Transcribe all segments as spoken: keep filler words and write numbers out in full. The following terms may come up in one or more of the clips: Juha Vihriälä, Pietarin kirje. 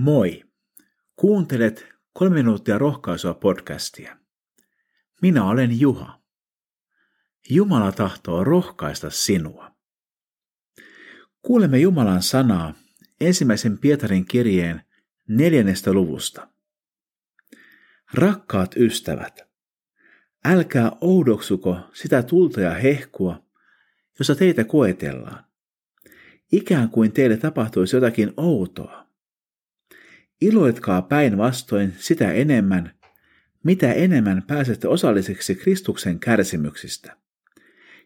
Moi! Kuuntelet kolme minuuttia rohkaisua podcastia. Minä olen Juha. Jumala tahtoo rohkaista sinua. Kuulemme Jumalan sanaa ensimmäisen Pietarin kirjeen neljännestä luvusta. Rakkaat ystävät, älkää oudoksuko sitä tulta ja hehkua, jossa teitä koetellaan. Ikään kuin teille tapahtuisi jotakin outoa. Iloitkaa päinvastoin sitä enemmän, mitä enemmän pääsette osalliseksi Kristuksen kärsimyksistä,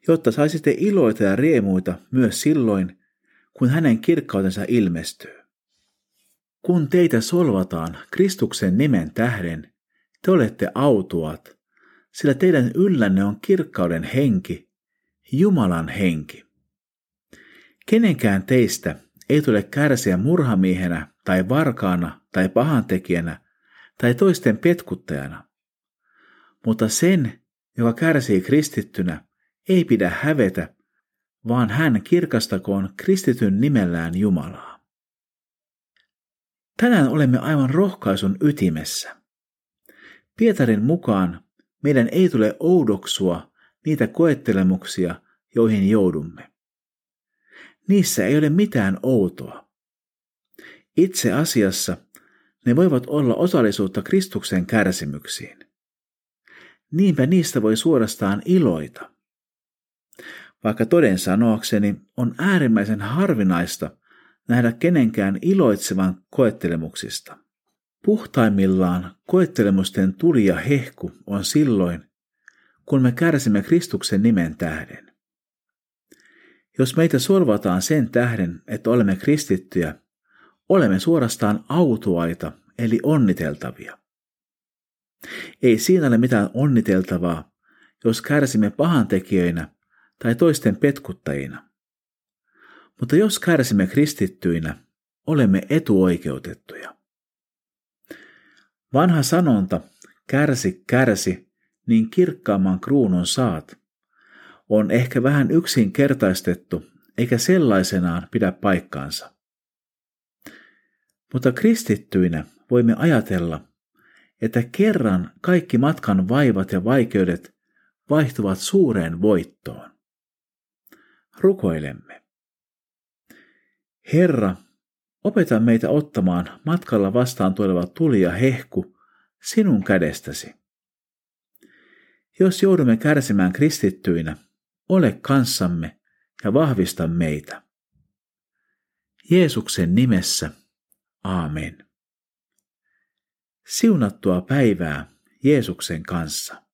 jotta saisitte iloita ja riemuita myös silloin, kun hänen kirkkautensa ilmestyy. Kun teitä solvataan Kristuksen nimen tähden, te olette autuaat, sillä teidän yllänne on kirkkauden henki, Jumalan henki. Kenenkään teistä ei tule kärsiä murhamiehenä tai varkaana tai pahantekijänä tai toisten petkuttajana. Mutta sen, joka kärsii kristittynä, ei pidä hävetä, vaan hän kirkastakoon kristityn nimellään Jumalaa. Tänään olemme aivan rohkaisun ytimessä. Pietarin mukaan meidän ei tule oudoksua niitä koettelemuksia, joihin joudumme. Niissä ei ole mitään outoa. Itse asiassa ne voivat olla osallisuutta Kristuksen kärsimyksiin. Niinpä niistä voi suorastaan iloita. Vaikka toden sanoakseni on äärimmäisen harvinaista nähdä kenenkään iloitsevan koettelemuksista. Puhtaimmillaan koettelemusten tuli ja hehku on silloin, kun me kärsimme Kristuksen nimen tähden. Jos meitä sorvataan sen tähden, että olemme kristittyjä, olemme suorastaan autuaita, eli onniteltavia. Ei siinä ole mitään onniteltavaa, jos kärsimme pahantekijöinä tai toisten petkuttajina. Mutta jos kärsimme kristittyinä, olemme etuoikeutettuja. Vanha sanonta, kärsi, kärsi, niin kirkkaamman kruunun saat, on ehkä vähän yksinkertaistettu, eikä sellaisenaan pidä paikkaansa. Mutta kristittyinä voimme ajatella, että kerran kaikki matkan vaivat ja vaikeudet vaihtuvat suureen voittoon. Rukoilemme. Herra, opeta meitä ottamaan matkalla vastaan tuleva tuli ja hehku sinun kädestäsi. Jos joudumme kärsimään kristittyinä, ole kanssamme ja vahvista meitä. Jeesuksen nimessä, aamen. Siunattua päivää Jeesuksen kanssa.